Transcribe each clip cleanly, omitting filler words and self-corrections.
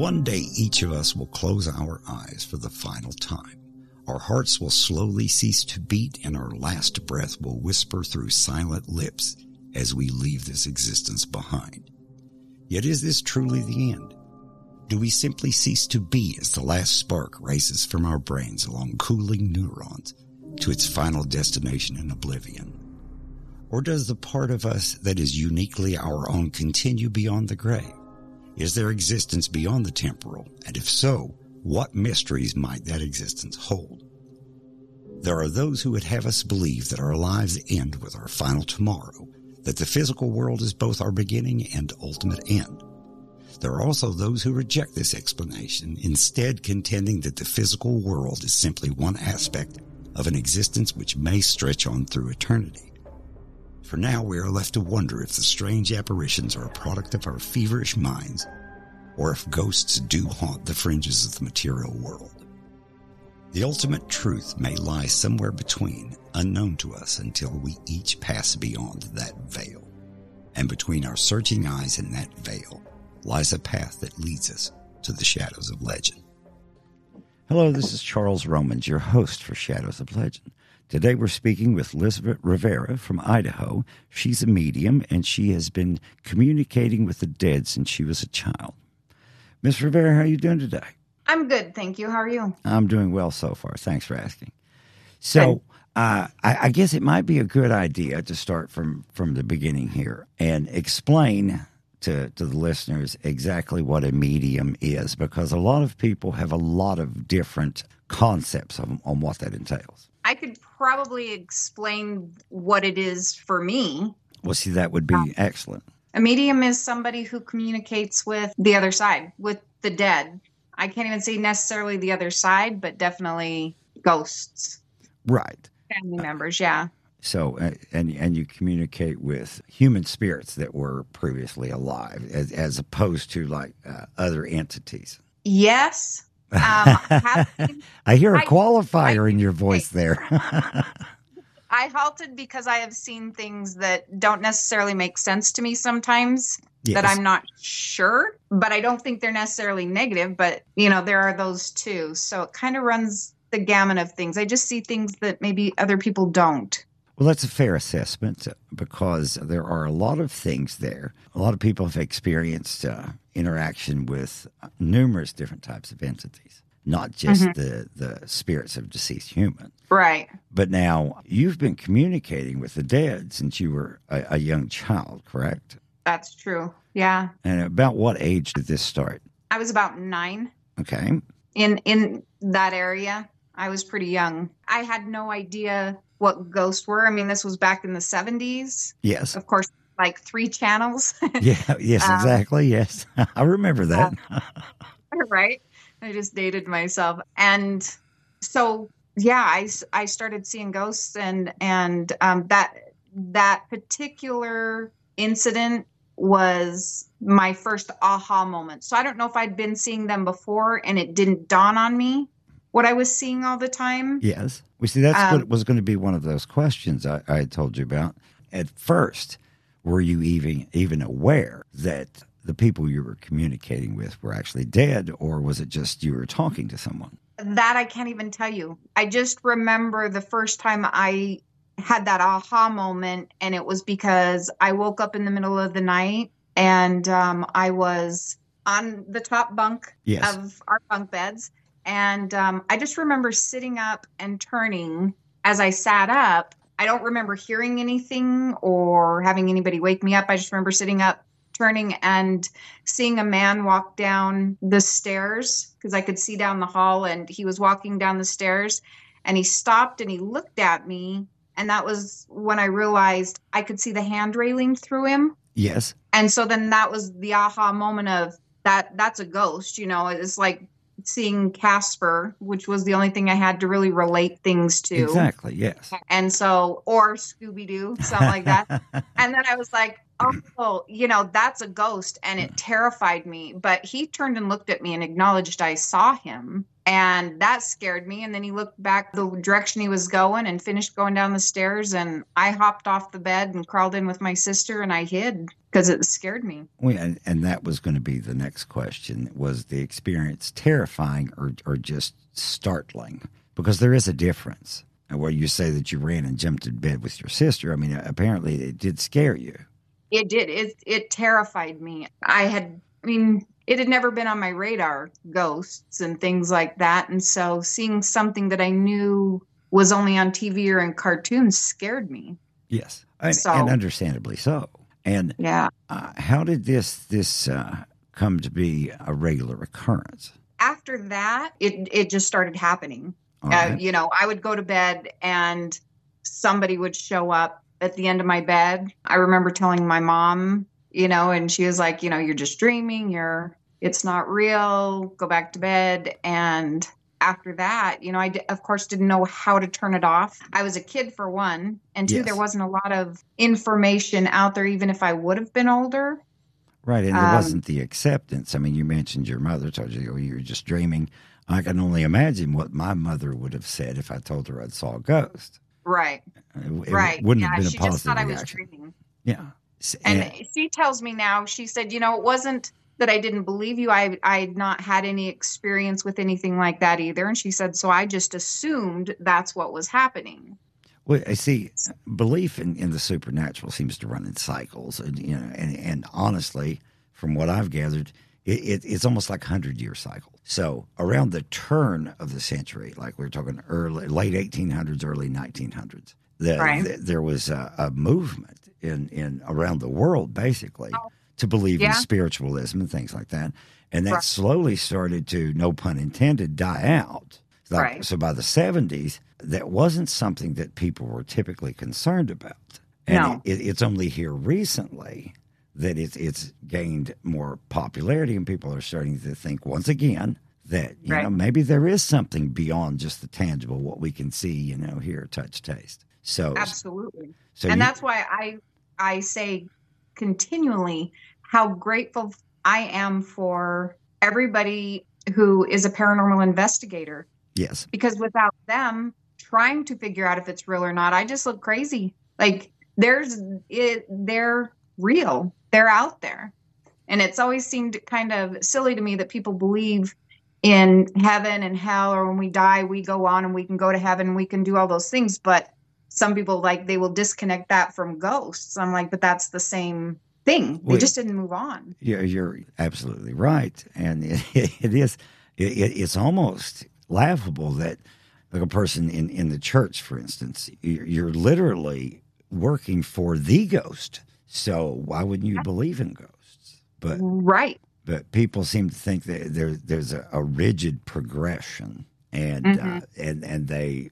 One day each of us will close our eyes for the final time. Our hearts will slowly cease to beat, and our last breath will whisper through silent lips as we leave this existence behind. Yet is this truly the end? Do we simply cease to be as the last spark races from our brains along cooling neurons to its final destination in oblivion? Or does the part of us that is uniquely our own continue beyond the grave? Is there existence beyond the temporal? And if so, what mysteries might that existence hold? There are those who would have us believe that our lives end with our final tomorrow, that the physical world is both our beginning and ultimate end. There are also those who reject this explanation, instead contending that the physical world is simply one aspect of an existence which may stretch on through eternity. For now, we are left to wonder if the strange apparitions are a product of our feverish minds, or if ghosts do haunt the fringes of the material world. The ultimate truth may lie somewhere between, unknown to us until we each pass beyond that veil. And between our searching eyes and that veil lies a path that leads us to the Shadows of Legend. Hello, this is Charles Romans, your host for Shadows of Legend. Today we're speaking with Elizabeth Rivera from Idaho. She's a medium, and she has been communicating with the dead since she was a child. Ms. Rivera, how are you doing today? I'm good, thank you. How are you? I'm doing well so far. Thanks for asking. So I guess it might be a good idea to start from the beginning here and explain to the listeners exactly what a medium is, because a lot of people have a lot of different concepts on what that entails. I could probably explain what it is for me. Well, see, that would be excellent. A medium is somebody who communicates with the other side, with the dead. I can't even say necessarily the other side, but definitely ghosts. Right. Family members, yeah. So, and you communicate with human spirits that were previously alive, as opposed to like other entities. Yes. I hear a qualifier in your voice there. I halted because I have seen things that don't necessarily make sense to me sometimes, yes, that I'm not sure, but I don't think they're necessarily negative, but you know, there are those too. So it kind of runs the gamut of things. I just see things that maybe other people don't. Well, that's a fair assessment, because there are a lot of things there. A lot of people have experienced interaction with numerous different types of entities, not just the spirits of deceased humans. Right. But now, you've been communicating with the dead since you were a young child, correct? That's true, yeah. And about what age did this start? I was about 9. Okay. In that area, I was pretty young. I had no idea what ghosts were. I mean, this was back in the 70s. Yes. Of course, like 3 channels. Yeah. Yes, exactly. Yes. I remember that. Right. I just dated myself. And so, yeah, I started seeing ghosts, and that particular incident was my first aha moment. So I don't know if I'd been seeing them before and it didn't dawn on me what I was seeing all the time. Yes. Well, see, that's what was going to be one of those questions I told you about. At first, were you even aware that the people you were communicating with were actually dead, or was it just you were talking to someone? That I can't even tell you. I just remember the first time I had that aha moment, and it was because I woke up in the middle of the night, and I was on the top bunk, yes, of our bunk beds. And I just remember sitting up and turning as I sat up. I don't remember hearing anything or having anybody wake me up. I just remember sitting up, turning, and seeing a man walk down the stairs, because I could see down the hall, and he was walking down the stairs, and he stopped and he looked at me. And that was when I realized I could see the hand railing through him. Yes. And so then that was the aha moment of that's a ghost, you know. It's like seeing Casper, which was the only thing I had to really relate things to. Exactly, yes. And so, or Scooby-Doo, something like that. And then I was like, oh, you know, that's a ghost. And it terrified me. But he turned and looked at me and acknowledged I saw him. And that scared me. And then he looked back the direction he was going and finished going down the stairs. And I hopped off the bed and crawled in with my sister and I hid because it scared me. Well, and that was going to be the next question. Was the experience terrifying or just startling? Because there is a difference. Where you say that you ran and jumped in bed with your sister. I mean, apparently it did scare you. It did. It terrified me. It had never been on my radar, ghosts and things like that. And so seeing something that I knew was only on TV or in cartoons scared me. Yes, and understandably so. And yeah. How did this come to be a regular occurrence? After that, it just started happening. Right. I would go to bed and somebody would show up at the end of my bed. I remember telling my mom, and she was like, you're just dreaming, it's not real, go back to bed. And after that, I of course didn't know how to turn it off. I was a kid for one, and two, yes. There wasn't a lot of information out there, even if I would have been older. Right, and there wasn't the acceptance. I mean, you mentioned your mother told you, you were just dreaming. I can only imagine what my mother would have said if I told her I saw a ghost. Right, It wouldn't have been a positive reaction. She just thought I was dreaming. Yeah. And she tells me now, she said, it wasn't that I didn't believe you. I had not had any experience with anything like that either. And she said, so I just assumed that's what was happening. Well, I see, belief in the supernatural seems to run in cycles. And, and honestly, from what I've gathered, it's almost like a 100-year cycle. So around the turn of the century, like we're talking late 1800s, early 1900s, there was a movement in around the world, basically, to believe in spiritualism and things like that. And that slowly started to, no pun intended, die out. Like, so by the 70s, that wasn't something that people were typically concerned about. And it's only here recently that it's gained more popularity and people are starting to think once again that, maybe there is something beyond just the tangible, what we can see, hear, touch, taste. So absolutely. That's why I say continually how grateful I am for everybody who is a paranormal investigator. Yes. Because without them trying to figure out if it's real or not, I just look crazy. Like they're real. They're out there. And it's always seemed kind of silly to me that people believe in heaven and hell, or when we die, we go on and we can go to heaven, we can do all those things. But some people, they will disconnect that from ghosts. I'm like, but that's the same thing. They just didn't move on. Yeah, you're absolutely right. And it's almost laughable that, like, a person in the church, for instance, you're literally working for the ghost. So why wouldn't you believe in ghosts? But But people seem to think that there's a rigid progression, and and they...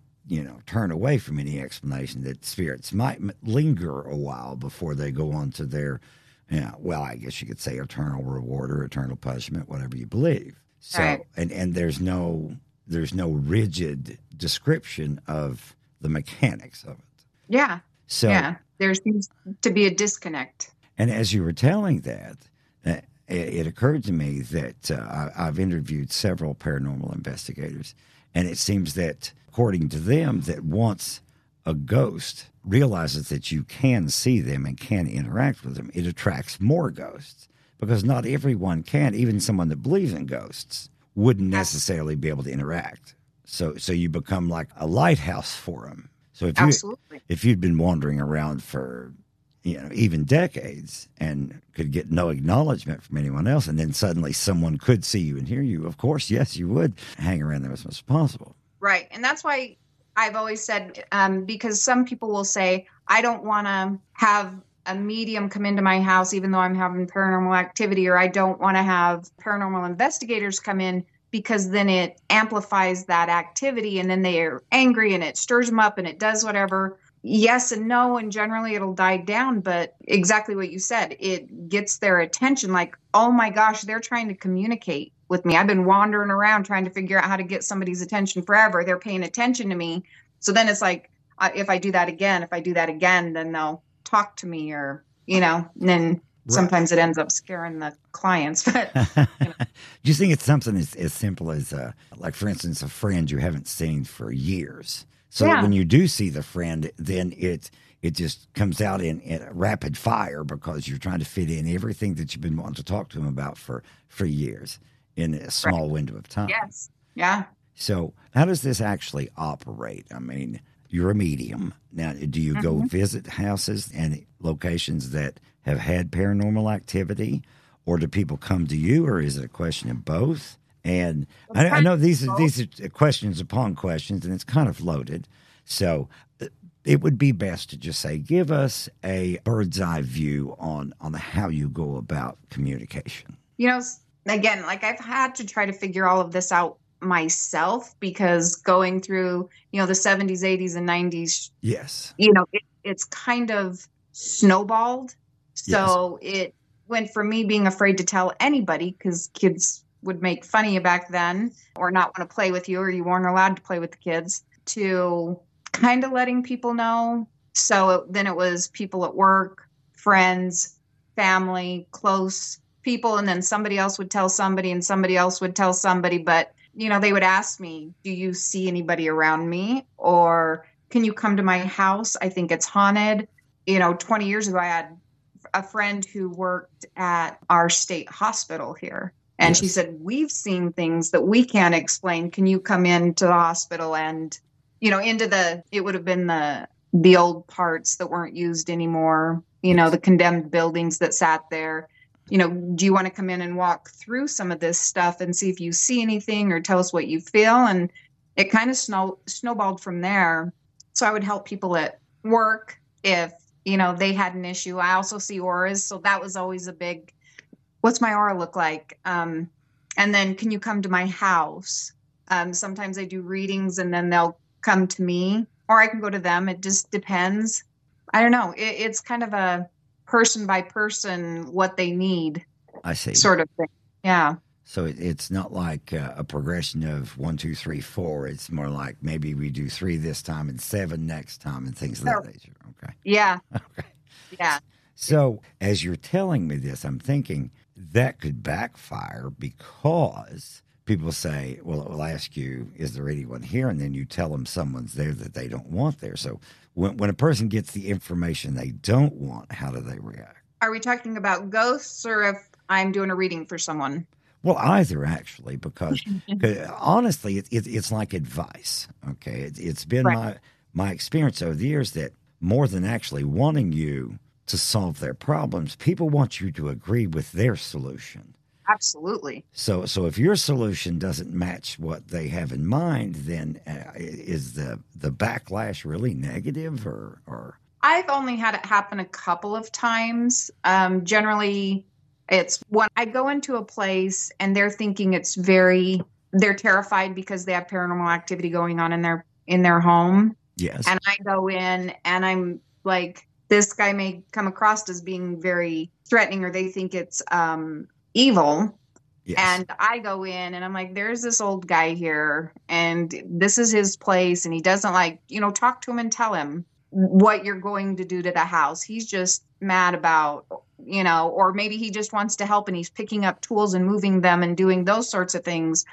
turn away from any explanation that spirits might linger a while before they go on to their, I guess you could say eternal reward or eternal punishment, whatever you believe. So, and there's no rigid description of the mechanics of it. Yeah. So there seems to be a disconnect. And as you were telling that, it occurred to me that I've interviewed several paranormal investigators, and it seems that, according to them, that once a ghost realizes that you can see them and can interact with them, it attracts more ghosts, because not everyone can. Even someone that believes in ghosts wouldn't necessarily be able to interact. So you become like a lighthouse for them. So if you'd been wandering around for even decades and could get no acknowledgement from anyone else, and then suddenly someone could see you and hear you, of course, yes, you would hang around there as much as possible. Right. And that's why I've always said, because some people will say, I don't want to have a medium come into my house, even though I'm having paranormal activity, or I don't want to have paranormal investigators come in, because then it amplifies that activity and then they are angry and it stirs them up and it does whatever. Yes and no. And generally it'll die down. But exactly what you said, it gets their attention, like, oh my gosh, they're trying to communicate with me. I've been wandering around trying to figure out how to get somebody's attention forever. They're paying attention to me. So then it's like, if I do that again, then they'll talk to me, or, and then Sometimes it ends up scaring the clients. But Do you think it's something as simple as, like, for instance, a friend you haven't seen for years? So that when you do see the friend, then it just comes out in rapid fire because you're trying to fit in everything that you've been wanting to talk to him about for years in a small window of time. Yes. Yeah. So how does this actually operate? I mean, you're a medium. Now, do you go visit houses and locations that have had paranormal activity, or do people come to you, or is it a question of both? And I know these are questions upon questions, and it's kind of loaded. So it would be best to just say, give us a bird's eye view on how you go about communication. You know, again, like, I've had to try to figure all of this out myself, because going through, you know, the 70s, 80s, and 90s, yes, you know, it's kind of snowballed. So it went from me being afraid to tell anybody because kids would make fun of you back then or not want to play with you, or you weren't allowed to play with the kids, to kind of letting people know. So then it was people at work, friends, family, close people, and then somebody else would tell somebody and somebody else would tell somebody. But, you know, they would ask me, do you see anybody around me? Or can you come to my house? I think it's haunted. You know, 20 years ago, I had a friend who worked at our state hospital here. And she said, we've seen things that we can't explain. Can you come into the hospital and, you know, into the, it would have been the old parts that weren't used anymore, you know, the condemned buildings that sat there. You know, do you want to come in and walk through some of this stuff and see if you see anything or tell us what you feel? And it kind of snowballed from there. So I would help people at work if, you know, they had an issue. I also see auras. So that was always a big, what's my aura look like? And then, can you come to my house? Sometimes I do readings and then they'll come to me, or I can go to them. It just depends. I don't know. It's kind of a person by person, what they need. I see. Sort of thing. Yeah. So it's not like a progression of 1, 2, 3, 4. It's more like maybe we do 3 this time and 7 next time and things of that nature. Okay. Yeah. Okay. Yeah. So as you're telling me this, I'm thinking that could backfire, because people say, well, it will ask you, is there anyone here? And then you tell them someone's there that they don't want there. So when a person gets the information they don't want, how do they react? Are we talking about ghosts, or if I'm doing a reading for someone? Well, either, actually, because honestly, it's like advice. Okay. It's been my experience over the years that more than actually wanting you to solve their problems, people want you to agree with their solution. Absolutely. So if your solution doesn't match what they have in mind, then is the backlash really negative or? I've only had it happen a couple of times. Generally, it's when I go into a place and they're thinking they're terrified because they have paranormal activity going on in their home. Yes. And I go in and I'm like, this guy may come across as being very threatening, or they think it's evil. Yes. And I go in and I'm like, there's this old guy here and this is his place. And he doesn't like, you know, talk to him and tell him what you're going to do to the house. He's just mad about, you know, or maybe he just wants to help and he's picking up tools and moving them and doing those sorts of things.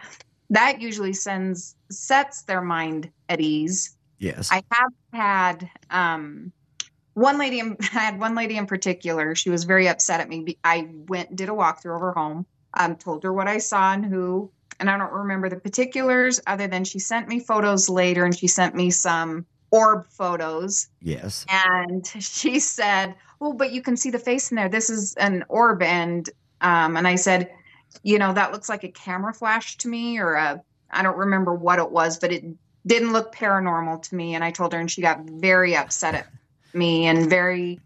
That usually sets their mind at ease. Yes. I have had, I had one lady in particular. She was very upset at me. I did a walkthrough of her home, told her what I saw and who, and I don't remember the particulars other than she sent me photos later, and she sent me some orb photos. Yes. And she said, well, but you can see the face in there. This is an orb. And I said, you know, that looks like a camera flash to me, or I don't remember what it was, but it didn't look paranormal to me. And I told her, and she got very upset at me and very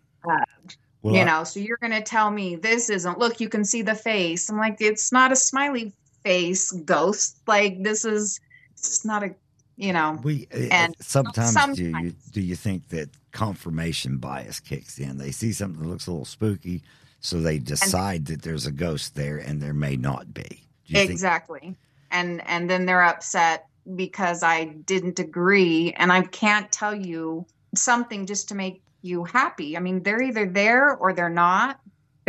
you know, so you're gonna tell me this isn't, look, you can see the face. I'm like, it's not a smiley face ghost, like this is, it's not a, you know. And sometimes do you think that confirmation bias kicks in? They see something that looks a little spooky, so they decide that there's a ghost there, and there may not be. Exactly. And then they're upset because I didn't agree, and I can't tell you something just to make you happy. I mean, they're either there or they're not.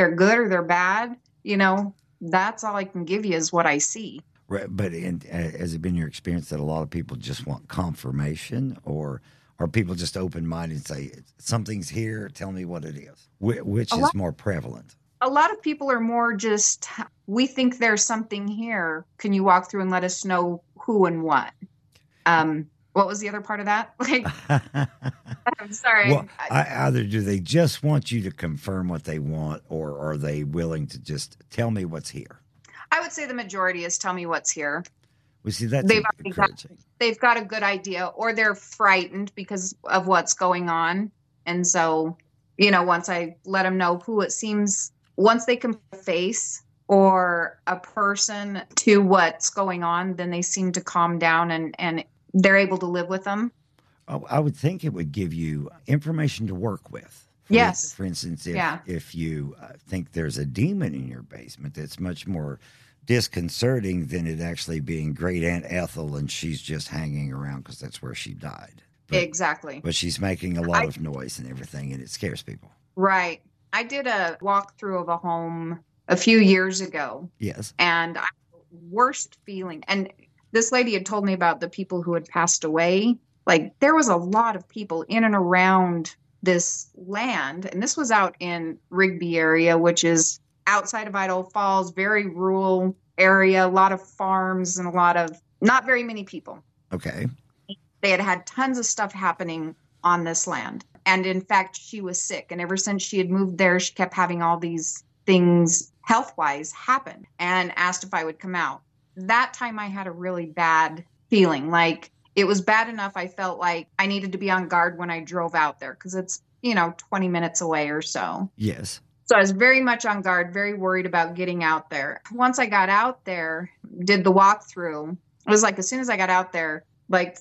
they're good or they're bad, you know, that's all I can give you is what I see. Right. But has it been your experience that a lot of people just want confirmation, or are people just open-minded and say, something's here, tell me what it is? Which is more prevalent? A lot of people are more just, we think there's something here. Can you walk through and let us know who and what? What was the other part of that? Like, I'm sorry. Well, either do they just want you to confirm what they want, or are they willing to just tell me what's here? I would say the majority is tell me what's here. Well, see, that's encouraging. They've got a good idea, or they're frightened because of what's going on. And so, you know, once I let them know who it seems, once they can face or a person to what's going on, then they seem to calm down and they're able to live with them. Oh, I would think it would give you information to work with. Yes. For instance, if you think there's a demon in your basement, that's much more disconcerting than it actually being Great Aunt Ethel and she's just hanging around because that's where she died. But, exactly. But she's making a lot of noise and everything, and it scares people. Right. I did a walkthrough of a home a few years ago. Yes. And I had the worst feeling. And this lady had told me about the people who had passed away. Like, there was a lot of people in and around this land. And this was out in Rigby area, which is outside of Idaho Falls, very rural area, a lot of farms and a lot of not very many people. Okay. They had had tons of stuff happening on this land. And in fact, she was sick. And ever since she had moved there, she kept having all these things health-wise happen, and asked if I would come out. That time I had a really bad feeling. Like, it was bad enough I felt like I needed to be on guard when I drove out there, because it's, you know, 20 minutes away or so. Yes. So I was very much on guard, very worried about getting out there. Once I got out there, did the walkthrough, it was like as soon as I got out there, like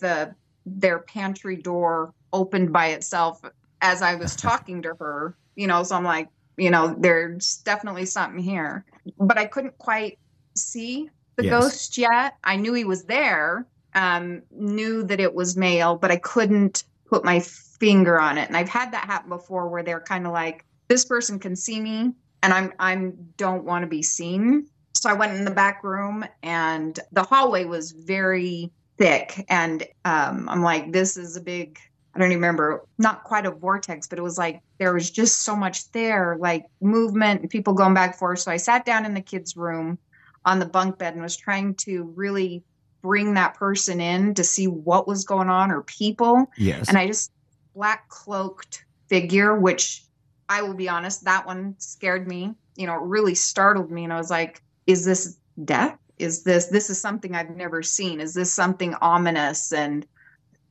their pantry door opened by itself as I was talking to her, you know, so I'm like, you know, there's definitely something here. But I couldn't quite see the ghost yet. I knew he was there, knew that it was male, but I couldn't put my finger on it. And I've had that happen before where they're kind of like, this person can see me and I'm don't want to be seen. So I went in the back room, and the hallway was very thick. And I'm like, this is a big, I don't even remember, not quite a vortex, but it was like there was just so much there, like movement and people going back and forth. So I sat down in the kids' room on the bunk bed and was trying to really bring that person in to see what was going on, or people. Yes. And I just black cloaked figure, which I will be honest, that one scared me. You know, it really startled me. And I was like, is this death? Is this is something I've never seen. Is this something ominous? And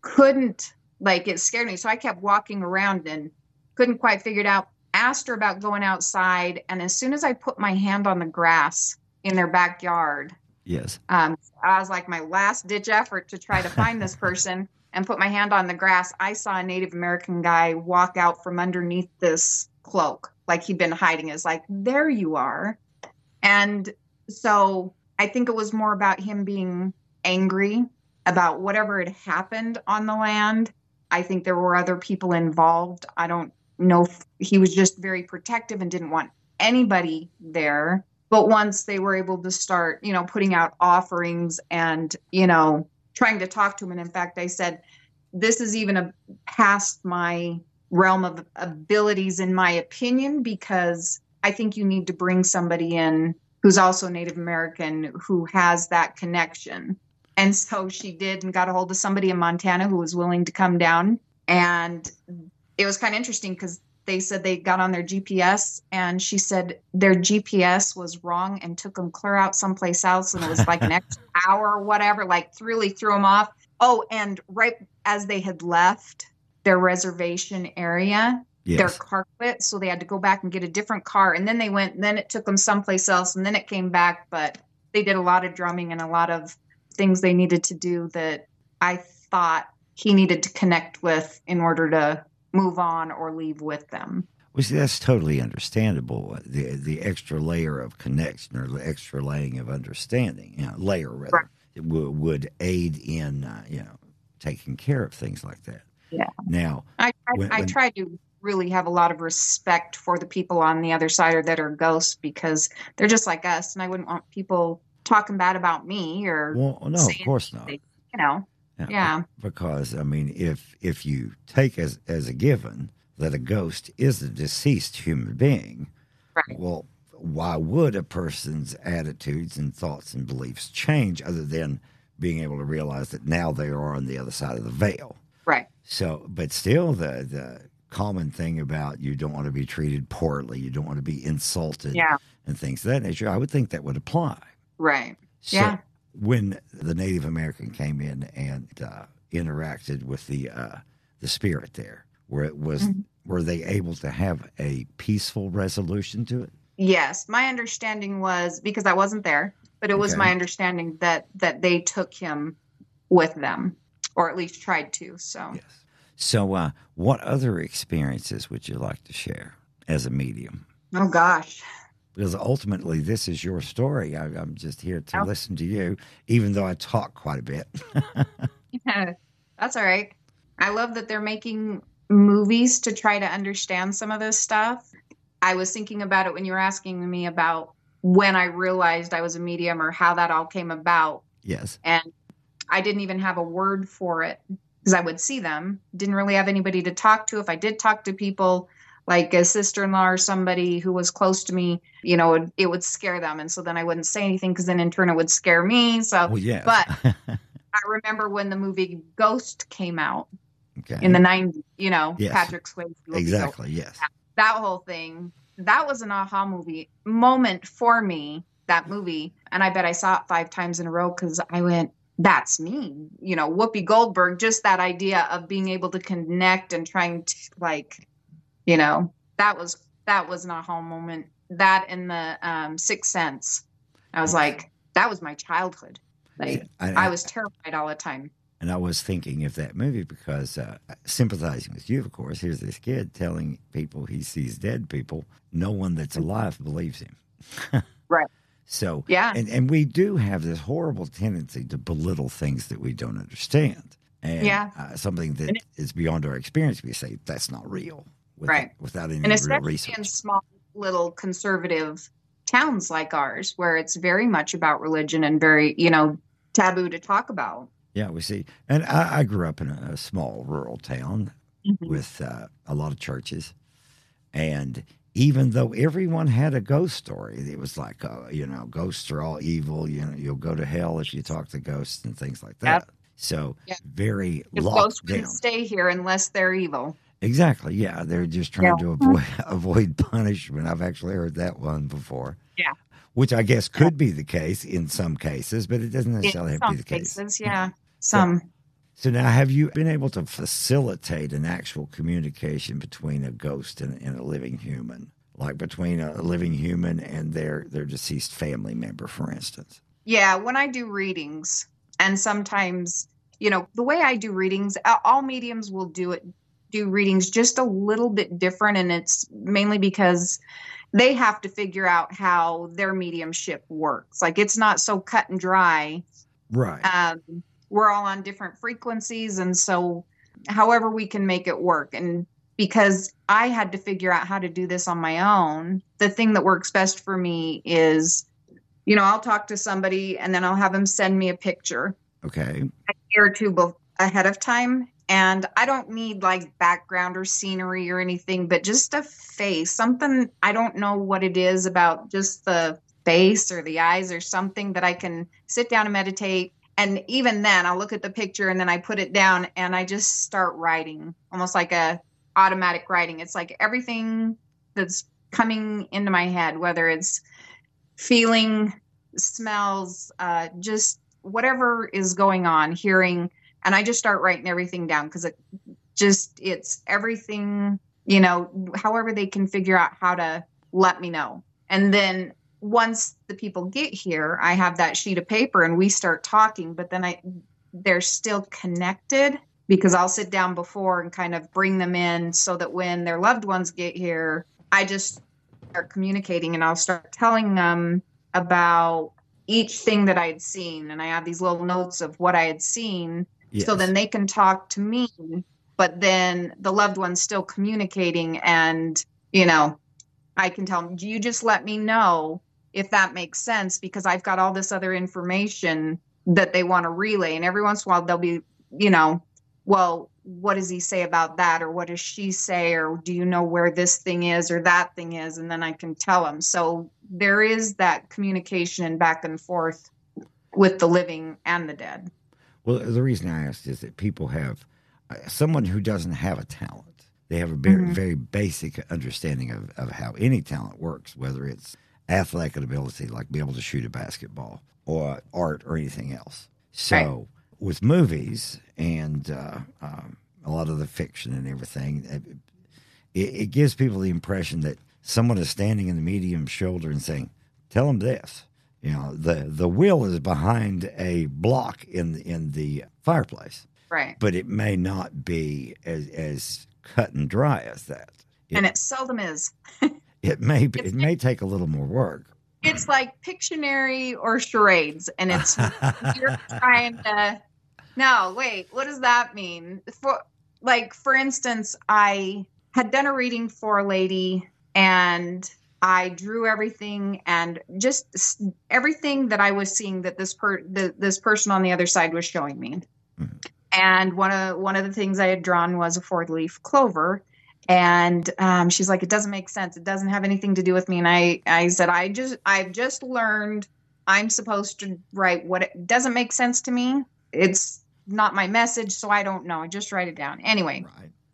couldn't, like, it scared me. So I kept walking around and couldn't quite figure it out. Asked her about going outside. And as soon as I put my hand on the grass in their backyard, yes, I was like, my last ditch effort to try to find this person and put my hand on the grass, I saw a Native American guy walk out from underneath this cloak, like he'd been hiding. It's like, there you are. And so I think it was more about him being angry about whatever had happened on the land. I think there were other people involved. I don't know if he was just very protective and didn't want anybody there. But once they were able to start, you know, putting out offerings and, you know, trying to talk to him. And in fact, I said, this is even past my realm of abilities, in my opinion, because I think you need to bring somebody in who's also Native American, who has that connection. And so she did, and got a hold of somebody in Montana who was willing to come down. And it was kind of interesting because they said they got on their GPS, and she said their GPS was wrong and took them clear out someplace else. And it was like an extra hour or whatever, like really threw them off. Oh, and right as they had left their reservation area, their car quit. So they had to go back and get a different car. And then they went, and then it took them someplace else, and then it came back. But they did a lot of drumming and a lot of things they needed to do that I thought he needed to connect with in order to move on or leave with them. Well, see, that's totally understandable. The extra layer of connection, or the extra laying of understanding, you know, layer, it would aid in, you know, taking care of things like that. Yeah. Now, I try to really have a lot of respect for the people on the other side or that are ghosts, because they're just like us, and I wouldn't want people talking bad about me or of course not. You know, yeah. Because I mean, if you take as a given that a ghost is a deceased human being, right. Well, why would a person's attitudes and thoughts and beliefs change other than being able to realize that now they are on the other side of the veil? Right. So, but still the common thing about you don't want to be treated poorly, you don't want to be insulted, and things of that nature, I would think that would apply. Right. So when the Native American came in and interacted with the spirit there, where it was, were they able to have a peaceful resolution to it? Yes, my understanding was, because I wasn't there, but it was my understanding that they took him with them, or at least tried to. So, yes. So, what other experiences would you like to share as a medium? Oh gosh, because ultimately this is your story. I'm just here to listen to you, even though I talk quite a bit. Yeah, that's all right. I love that they're making movies to try to understand some of this stuff. I was thinking about it when you were asking me about when I realized I was a medium or how that all came about. Yes. And I didn't even have a word for it because I would see them. Didn't really have anybody to talk to. If I did talk to people, like a sister-in-law or somebody who was close to me, you know, it would scare them. And so then I wouldn't say anything because then in turn it would scare me. So, but I remember when the movie Ghost came out in the 90s, you know, Patrick Swayze. Exactly, yes. That whole thing, that was an aha moment for me, that movie. And I bet I saw it 5 times in a row because I went, that's me. You know, Whoopi Goldberg, just that idea of being able to connect and trying to, like, you know, that was an aha moment. That and the Sixth Sense. I was like, that was my childhood. Like, I was terrified all the time. And I was thinking of that movie because sympathizing with you, of course, here's this kid telling people he sees dead people. No one that's alive believes him. Right. So, and we do have this horrible tendency to belittle things that we don't understand. And something that is beyond our experience, we say, that's not real. Without any real research. And especially in small, little conservative towns like ours, where it's very much about religion and very, you know, taboo to talk about. Yeah, we see. And I grew up in a small rural town with a lot of churches. And even though everyone had a ghost story, it was like, you know, ghosts are all evil. You know, you'll go to hell if you talk to ghosts and things like that. Yep. So very locked down. Ghosts can stay here unless they're evil. Exactly. Yeah, they're just trying to avoid punishment. I've actually heard that one before. Yeah. Which I guess could be the case in some cases, but it doesn't necessarily have to be the case. In some cases, yeah. So now, have you been able to facilitate an actual communication between a ghost and a living human, like between a living human and their deceased family member, for instance? Yeah, when I do readings, and sometimes, you know, the way I do readings, all mediums will do readings just a little bit different, and it's mainly because they have to figure out how their mediumship works. Like, it's not so cut and dry. Right. We're all on different frequencies, and so however we can make it work. And because I had to figure out how to do this on my own, the thing that works best for me is, you know, I'll talk to somebody and then I'll have them send me a picture. Okay. A year or two ahead of time. And I don't need like background or scenery or anything, but just a face, something, I don't know what it is about just the face or the eyes or something that I can sit down and meditate. And even then I'll look at the picture and then I put it down and I just start writing, almost like a automatic writing. It's like everything that's coming into my head, whether it's feeling, smells, just whatever is going on, hearing. And I just start writing everything down because it's everything, you know, however they can figure out how to let me know. And then once the people get here, I have that sheet of paper and we start talking, but then they're still connected because I'll sit down before and kind of bring them in so that when their loved ones get here, I just start communicating and I'll start telling them about each thing that I had seen. And I have these little notes of what I had seen. Yes. So then they can talk to me but then the loved one's still communicating. And, you know, I can tell them, you just let me know if that makes sense, because I've got all this other information that they want to relay. And every once in a while they'll be, you know, well, what does he say about that? Or what does she say? Or do you know where this thing is or that thing is? And then I can tell them. So there is that communication and back and forth with the living and the dead. Well, the reason I asked is that people have someone who doesn't have a talent. They have a very, very basic understanding of how any talent works, whether it's athletic ability, like be able to shoot a basketball, or art, or anything else. So with movies and a lot of the fiction and everything, it gives people the impression that someone is standing in the medium's shoulder and saying, tell them this. You know, the will is behind a block in the fireplace. Right. But it may not be as cut and dry as that. And it seldom is. It may take a little more work. It's like Pictionary or charades, and it's you're trying to. No, wait. What does that mean? For instance, I had done a reading for a lady, and I drew everything, and just everything that I was seeing that this person on the other side was showing me. Mm-hmm. And one of the things I had drawn was a 4-leaf clover. And she's like, it doesn't make sense. It doesn't have anything to do with me. And I said, I've just learned I'm supposed to write what it doesn't make sense to me. It's not my message, so I don't know. I just write it down. Anyway,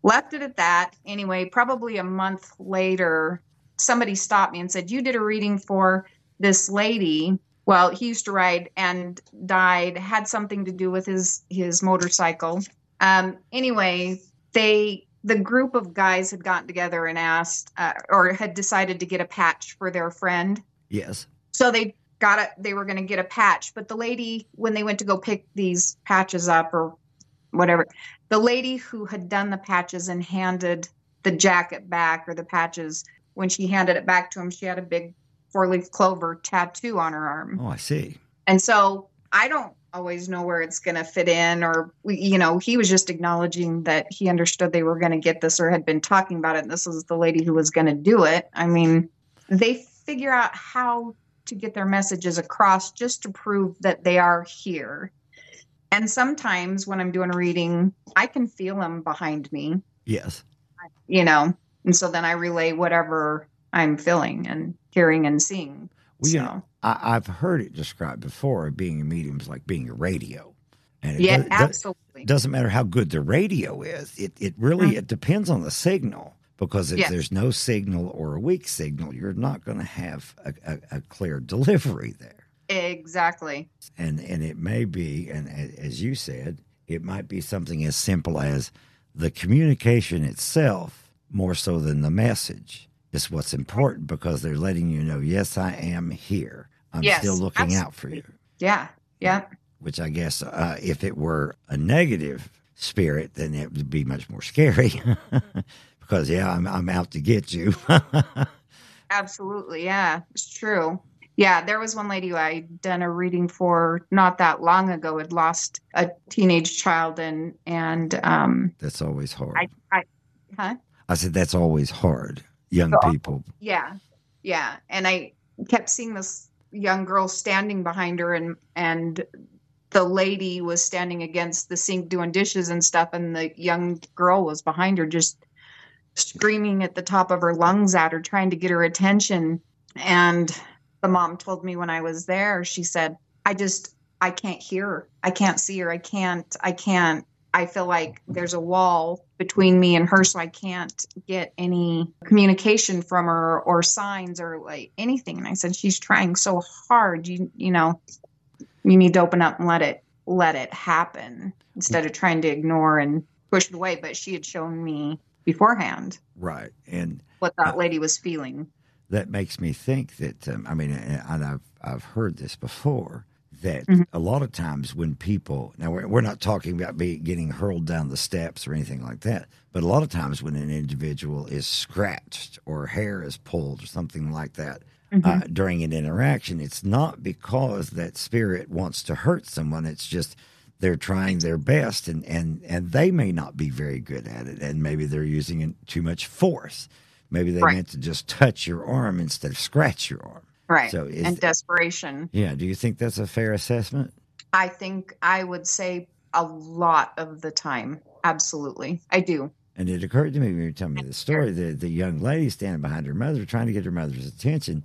left it at that. Anyway, probably a month later, somebody stopped me and said, you did a reading for this lady. Well, he used to ride and died, had something to do with his motorcycle. Anyway, the group of guys had gotten together and asked, or had decided to get a patch for their friend. Yes. So they were going to get a patch, but the lady, when they went to go pick these patches up or whatever, the lady who had done the patches and handed the jacket back, or the patches, when she handed it back to him, she had a big 4-leaf clover tattoo on her arm. Oh, I see. And so I don't always know where it's going to fit in, or, you know, he was just acknowledging that he understood they were going to get this, or had been talking about it. And this was the lady who was going to do it. I mean, they figure out how to get their messages across just to prove that they are here. And sometimes when I'm doing a reading, I can feel them behind me. Yes. You know, and so then I relay whatever I'm feeling and hearing and seeing. Well, so, you know, I've heard it described before, being a medium is like being a radio. And it doesn't matter how good the radio is. It really it depends on the signal, because if there's no signal or a weak signal, you're not going to have a clear delivery there. Exactly. And it may be, and as you said, it might be something as simple as the communication itself more so than the message. It's what's important, because they're letting you know, yes, I am here. I'm still looking out for you. Yeah, yeah. Which I guess if it were a negative spirit, then it would be much more scary because, I'm out to get you. Absolutely, yeah, it's true. Yeah, there was one lady who I'd done a reading for not that long ago, had lost a teenage child, and that's always hard. I said that's always hard. Young people. Yeah. Yeah. And I kept seeing this young girl standing behind her, and the lady was standing against the sink doing dishes and stuff. And the young girl was behind her, just screaming at the top of her lungs at her, trying to get her attention. And the mom told me when I was there, she said, I can't hear her. I can't see her. I can't. I feel like there's a wall between me and her, so I can't get any communication from her or signs or like anything. And I said, she's trying so hard. You know, you need to open up and let it happen instead of trying to ignore and push it away. But she had shown me beforehand. Right. And what that lady was feeling. That makes me think that, and I've heard this before, that a lot of times when people, now we're not talking about getting hurled down the steps or anything like that, but a lot of times when an individual is scratched or hair is pulled or something like that during an interaction, it's not because that spirit wants to hurt someone. It's just they're trying their best, and they may not be very good at it, and maybe they're using too much force. Maybe they meant to just touch your arm instead of scratch your arm. Right. So and desperation. Yeah. Do you think that's a fair assessment? I think I would say a lot of the time. Absolutely. I do. And it occurred to me when you were telling me the story that the young lady standing behind her mother trying to get her mother's attention,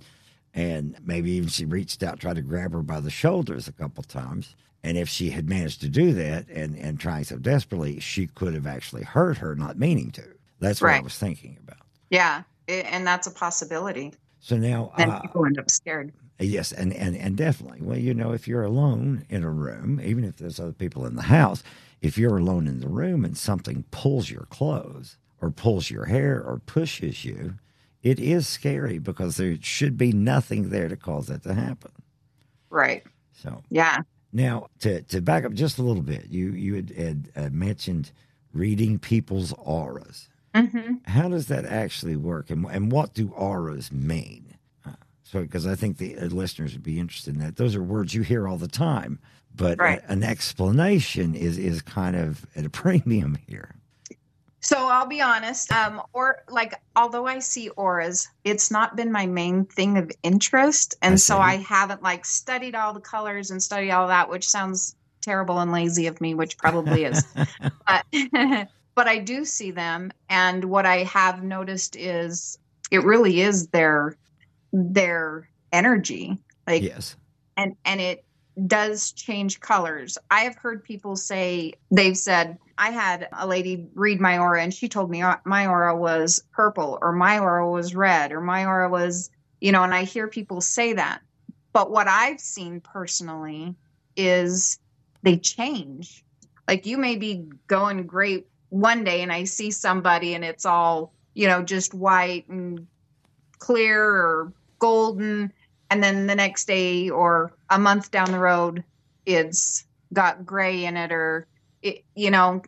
and maybe even she reached out, tried to grab her by the shoulders a couple times. And if she had managed to do that and trying so desperately, she could have actually hurt her, not meaning to. That's what I was thinking about. Yeah, and that's a possibility. So now... and people end up scared. Yes, and definitely. Well, you know, if you're alone in a room, even if there's other people in the house, if you're alone in the room and something pulls your clothes or pulls your hair or pushes you, it is scary because there should be nothing there to cause that to happen. Right. So yeah. Now, to back up just a little bit, you had mentioned reading people's auras. Mm-hmm. How does that actually work, and what do auras mean? So, because I think the listeners would be interested in that. Those are words you hear all the time, but an explanation is kind of at a premium here. So I'll be honest, although I see auras, it's not been my main thing of interest. And so I haven't studied all the colors and studied all that, which sounds terrible and lazy of me, which probably is, but I do see them. And what I have noticed is it really is their energy. Yes. And it does change colors. I have heard people say, they've said, I had a lady read my aura and she told me my aura was purple or my aura was red or my aura was, and I hear people say that. But what I've seen personally is they change. Like you may be going great one day and I see somebody and it's all, just white and clear or golden. And then the next day or a month down the road, it's got gray in it, or it,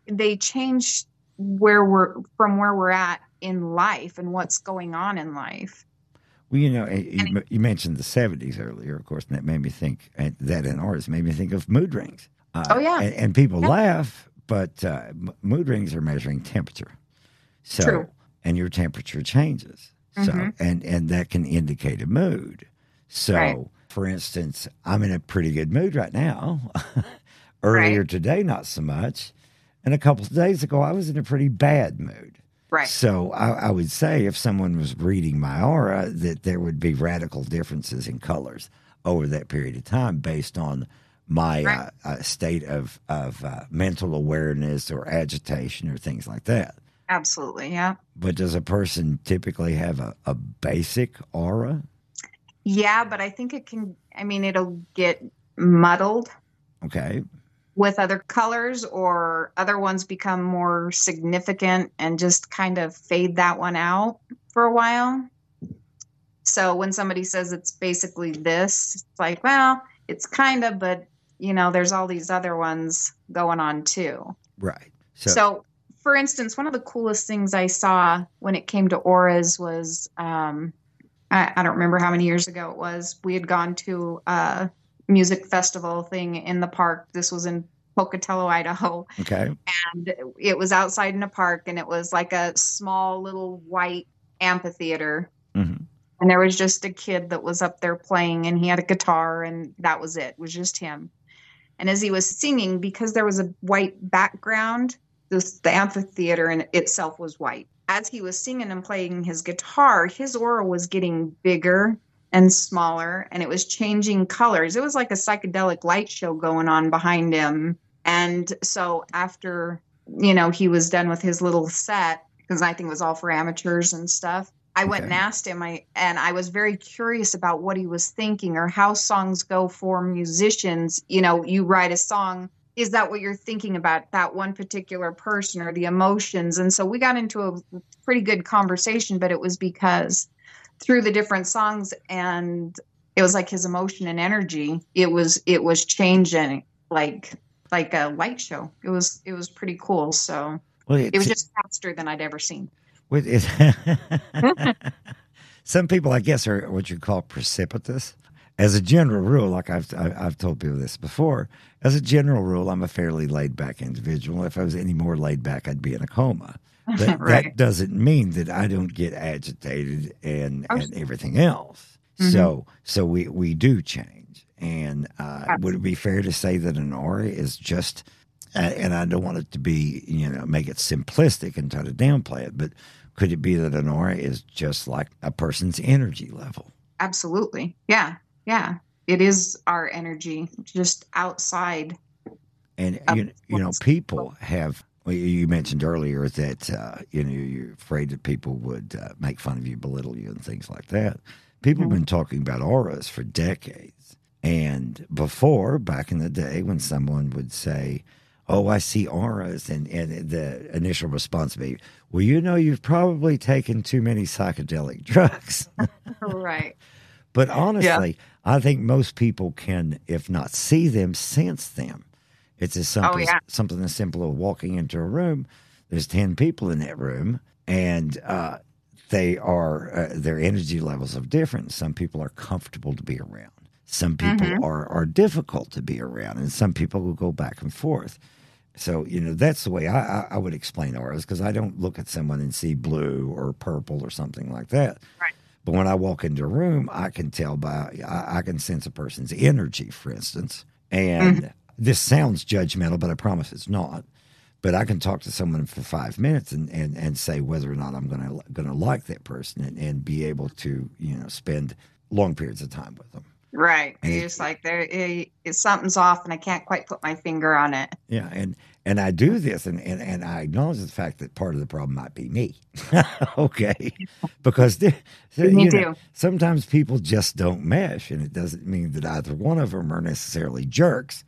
they change where we're at in life and what's going on in life. Well, you mentioned the 70s earlier, of course, and that made me think that in ours made me think of mood rings. And people laugh, but mood rings are measuring temperature. So, true. And your temperature changes. So, and that can indicate a mood. So, for instance, I'm in a pretty good mood right now. Earlier today, not so much. And a couple of days ago, I was in a pretty bad mood. Right. So I would say if someone was reading my aura, that there would be radical differences in colors over that period of time based on my state of mental awareness or agitation or things like that. Absolutely, yeah. But does a person typically have a basic aura? Yeah, but I think it'll get muddled. Okay. With other colors, or other ones become more significant and just kind of fade that one out for a while. So when somebody says it's basically this, it's like, well, it's kind of, but there's all these other ones going on too. Right. So for instance, one of the coolest things I saw when it came to auras was, I don't remember how many years ago it was. We had gone to a music festival thing in the park. This was in Pocatello, Idaho. Okay. And it was outside in a park, and it was like a small little white amphitheater. Mm-hmm. And there was just a kid that was up there playing, and he had a guitar, and that was it. It was just him. And as he was singing, because there was a white background, the amphitheater in itself was white. As he was singing and playing his guitar, his aura was getting bigger and smaller, and it was changing colors. It was like a psychedelic light show going on behind him. And so after, he was done with his little set, because I think it was all for amateurs and stuff, I went and asked him, and I was very curious about what he was thinking or how songs go for musicians. You write a song, is that what you're thinking about, that one particular person or the emotions? And so we got into a pretty good conversation, but it was because through the different songs, and it was like his emotion and energy, it was changing like a light show. It was pretty cool. So it was just faster than I'd ever seen. Well, some people, I guess, are what you call precipitous. As a general rule, like I've told people this before, as a general rule, I'm a fairly laid-back individual. If I was any more laid-back, I'd be in a coma. But right. That doesn't mean that I don't get agitated and everything else. Mm-hmm. So we do change. And would it be fair to say that an aura is just, and I don't want it to be, make it simplistic and try to downplay it, but could it be that an aura is just like a person's energy level? Absolutely. Yeah. It is our energy just outside. And, people have... Well, you mentioned earlier that, you're afraid that people would make fun of you, belittle you, and things like that. People have been talking about auras for decades. And before, back in the day, when someone would say, oh, I see auras, and the initial response would be, well, you've probably taken too many psychedelic drugs. Right. But honestly, I think most people can, if not see them, sense them. It's as simple something as simple as walking into a room. There's 10 people in that room, and their energy levels are different. Some people are comfortable to be around. Some people are difficult to be around, and some people will go back and forth. So, that's the way I would explain auras, because I don't look at someone and see blue or purple or something like that. Right. But when I walk into a room, I can tell I can sense a person's energy, for instance, and... Mm-hmm. This sounds judgmental, but I promise it's not. But I can talk to someone for 5 minutes and say whether or not I'm going to like that person and be able to, spend long periods of time with them. Right. And it's like something's off and I can't quite put my finger on it. Yeah. And I do this and I acknowledge the fact that part of the problem might be me. Okay. Because sometimes people just don't mesh, and it doesn't mean that either one of them are necessarily jerks.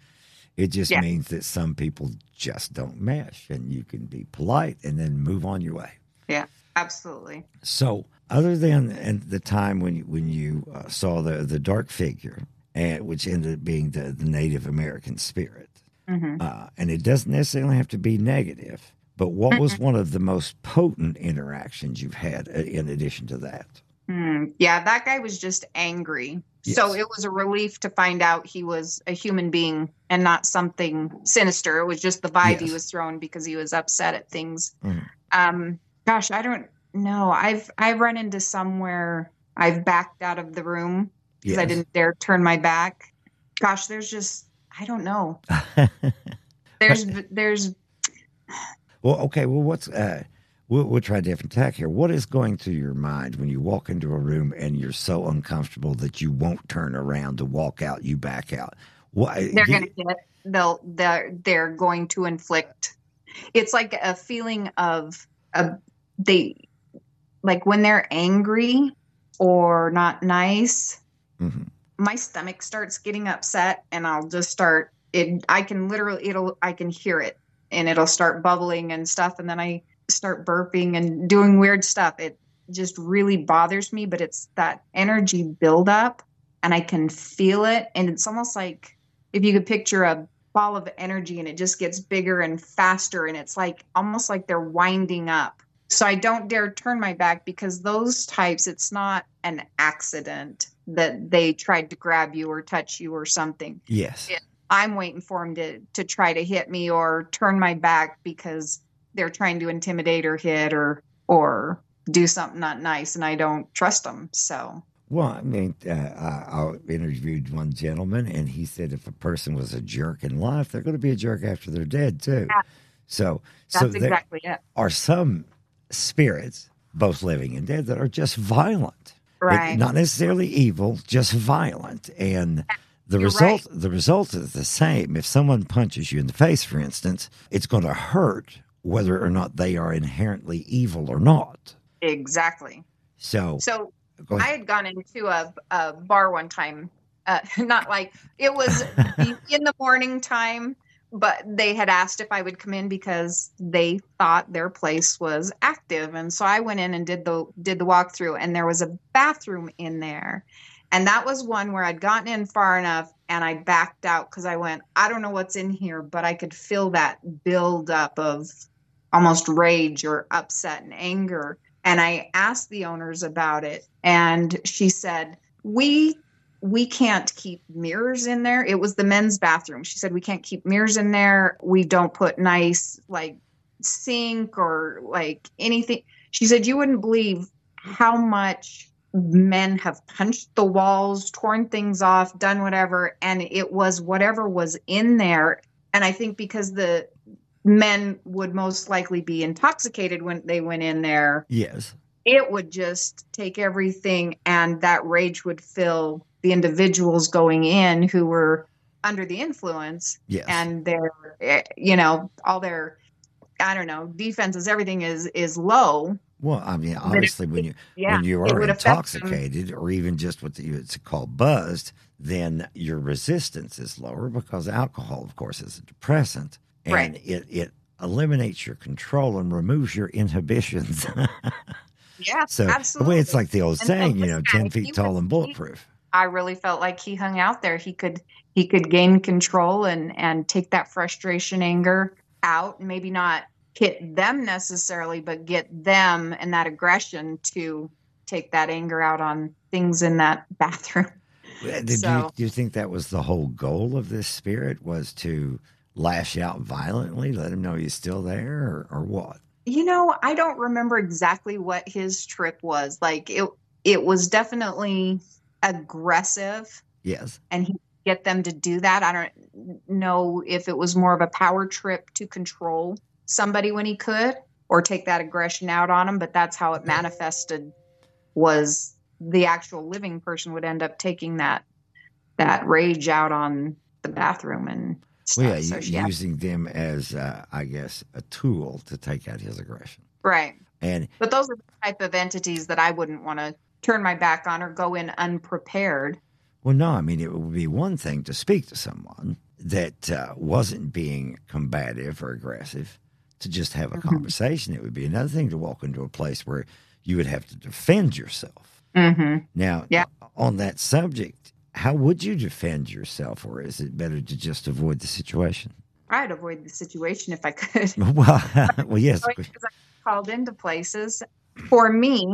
It just means that some people just don't mesh, and you can be polite and then move on your way. Yeah, absolutely. So other than the time when you saw the dark figure, which ended up being the Native American spirit, and it doesn't necessarily have to be negative, but what was one of the most potent interactions you've had in addition to that? Yeah, that guy was just angry. Yes. So it was a relief to find out he was a human being and not something sinister. It was just the vibe he was throwing because he was upset at things. Gosh, I don't know. I've run into somewhere I've backed out of the room because I didn't dare turn my back. Gosh, there's just, I don't know. There's. Well, okay. Well, what's, We'll try a different tack here. What is going through your mind when you walk into a room and you're so uncomfortable that you won't turn around to walk out? You back out. They're going to inflict. It's like a feeling of like when they're angry or not nice. Mm-hmm. My stomach starts getting upset, and I'll just start. I can hear it, and it'll start bubbling and stuff, and then I start burping and doing weird stuff. It just really bothers me, but it's that energy buildup, and I can feel it. And it's almost like if you could picture a ball of energy and it just gets bigger and faster, and it's like almost like they're winding up. So I don't dare turn my back because those types, it's not an accident that they tried to grab you or touch you or something. Yes. I'm waiting for them to try to hit me or turn my back because they're trying to intimidate or hit or do something not nice, and I don't trust them. So, well, I mean, I interviewed one gentleman, and he said if a person was a jerk in life, they're going to be a jerk after they're dead too. Yeah. So that's exactly it. Are some spirits, both living and dead, that are just violent, right? Not necessarily evil, just violent, and. The result is the same. If someone punches you in the face, for instance, it's going to hurt whether or not they are inherently evil or not. Exactly. So I had gone into a bar one time, not like it was in the morning time, but they had asked if I would come in because they thought their place was active. And so I went in and did the walkthrough, and there was a bathroom in there. And that was one where I'd gotten in far enough and I backed out because I went, I don't know what's in here, but I could feel that buildup of almost rage or upset and anger. And I asked the owners about it. And she said, we we can't keep mirrors in there. It was the men's bathroom. She said, we can't keep mirrors in there. We don't put nice, like, sink or, like, anything. She said, you wouldn't believe how much men have punched the walls, torn things off, done whatever, and it was whatever was in there. And I think because the men would most likely be intoxicated when they went in there. Yes. It would just take everything, and that rage would fill the individuals going in who were under the influence. Yes. And their, you know, all their, I don't know, defenses, everything is low. Well, I mean, obviously, when you are intoxicated, or even just what it's called buzzed, then your resistance is lower because alcohol, of course, is a depressant, and right. it eliminates your control and removes your inhibitions. Yeah, so, absolutely. It's like the old saying, you know, 10 feet tall and bulletproof. I really felt like he hung out there. He could gain control and take that frustration, anger out, and maybe not hit them necessarily, but get them and that aggression to take that anger out on things in that bathroom. Do you think that was the whole goal of this spirit, was to lash out violently, let him know he's still there, or what? You know, I don't remember exactly what his trip was. Like, it was definitely aggressive. Yes. And he get them to do that. I don't know if it was more of a power trip to control somebody when he could, or take that aggression out on him, but that's how it manifested, was the actual living person would end up taking that rage out on the bathroom and stuff. Well, yeah, using them as, I guess, a tool to take out his aggression. Right. But those are the type of entities that I wouldn't want to turn my back on or go in unprepared. Well, no, I mean, it would be one thing to speak to someone that wasn't being combative or aggressive, to just have a conversation. It would be another thing to walk into a place where you would have to defend yourself. Mm-hmm. Now, on that subject, how would you defend yourself, or is it better to just avoid the situation? I'd avoid the situation if I could. Well, yes. Because I'm called into places. For me,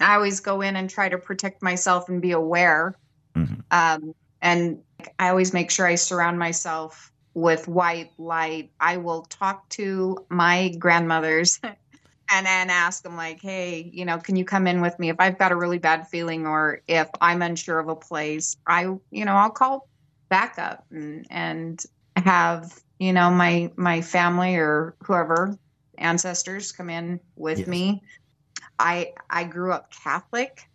I always go in and try to protect myself and be aware. Mm-hmm. And I always make sure I surround myself with white light. I will talk to my grandmothers and ask them, like, hey, you know, can you come in with me? If I've got a really bad feeling, or if I'm unsure of a place, I'll call backup and have, you know, my family or whoever, ancestors, come in with me. I grew up Catholic.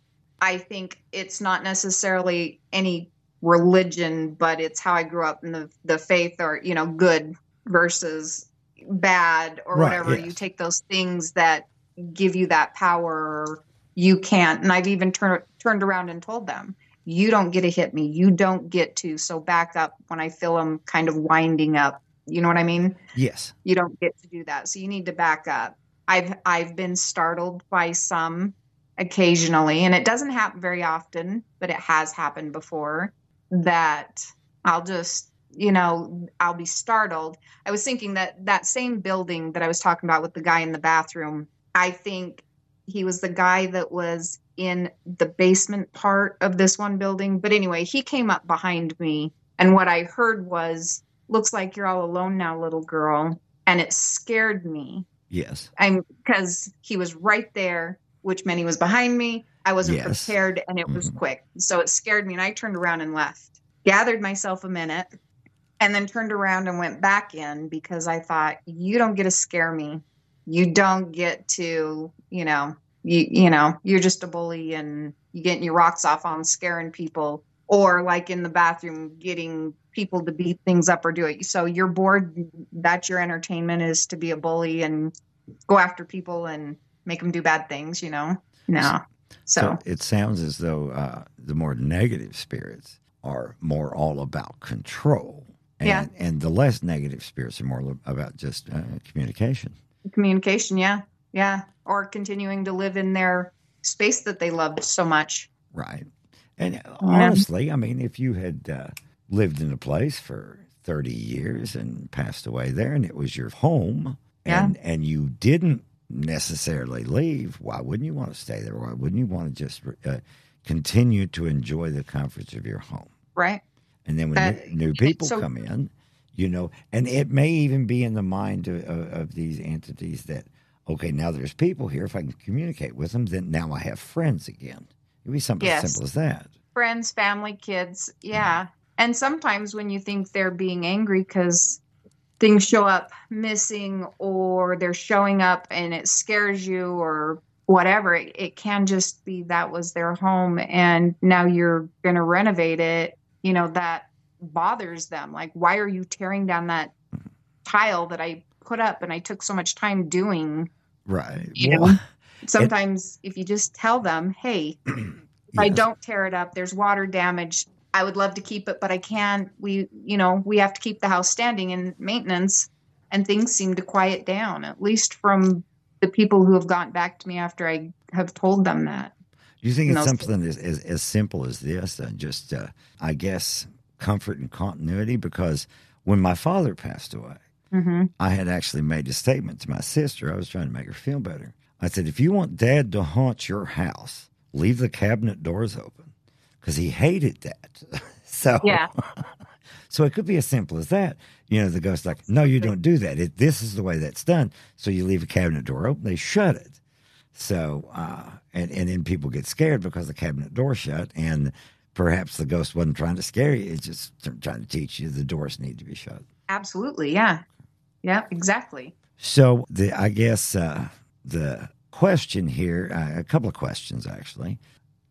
I think it's not necessarily any religion, but it's how I grew up in the faith, or, you know, good versus bad, or whatever. Yes. You take those things that give you that power. You can't. And I've even turned around and told them, you don't get to hit me. You don't get to. So back up when I feel them kind of winding up. You know what I mean? Yes. You don't get to do that. So you need to back up. I've been startled by some occasionally, and it doesn't happen very often, but it has happened before, that I'll just, you know, I'll be startled. I was thinking that same building that I was talking about with the guy in the bathroom, I think he was the guy that was in the basement part of this one building. But anyway, he came up behind me, and what I heard was, looks like you're all alone now, little girl. And it scared me. Yes. Because he was right there, which meant he was behind me. I wasn't prepared, and it was quick. So it scared me, and I turned around and left. Gathered myself a minute, and then turned around and went back in, because I thought, you don't get to scare me. You don't get to, you know, you're just a bully, and you're getting your rocks off on scaring people, or like in the bathroom, getting people to beat things up or do it. So you're bored. That's your entertainment, is to be a bully and go after people and make them do bad things, you know? No. So it sounds as though the more negative spirits are more all about control. And the less negative spirits are more about just communication. Communication, yeah. Yeah. Or continuing to live in their space that they loved so much. Right. And honestly, I mean, if you had lived in a place for 30 years and passed away there, and it was your home, and you didn't necessarily leave, why wouldn't you want to stay there? Why wouldn't you want to just continue to enjoy the comforts of your home. Right. And then when new people come in, you know, and it may even be in the mind of these entities that, okay, now there's people here. If I can communicate with them, then now I have friends again. It'd be something as simple as that. Friends, family, kids. Yeah. And sometimes when you think they're being angry because things show up missing or they're showing up and it scares you or whatever, it can just be that was their home and now you're going to renovate it. You know, that bothers them. Like, why are you tearing down that tile that I put up and I took so much time doing? Right. You know? Sometimes if you just tell them, hey, if I don't tear it up, there's water damage. I would love to keep it, but I can't. We have to keep the house standing in maintenance, and things seem to quiet down, at least from the people who have gotten back to me after I have told them that. You think it's something as simple as this, just, I guess, comfort and continuity? Because when my father passed away, I had actually made a statement to my sister. I was trying to make her feel better. I said, if you want Dad to haunt your house, leave the cabinet doors open. Because he hated that. So it could be as simple as that. You know, the ghost's like, no, you don't do that. This is the way that's done. So you leave a cabinet door open, they shut it. So, and then people get scared because the cabinet door shut. And perhaps the ghost wasn't trying to scare you. It's just trying to teach you the doors need to be shut. Absolutely, yeah. Yeah, exactly. So the question here, a couple of questions actually.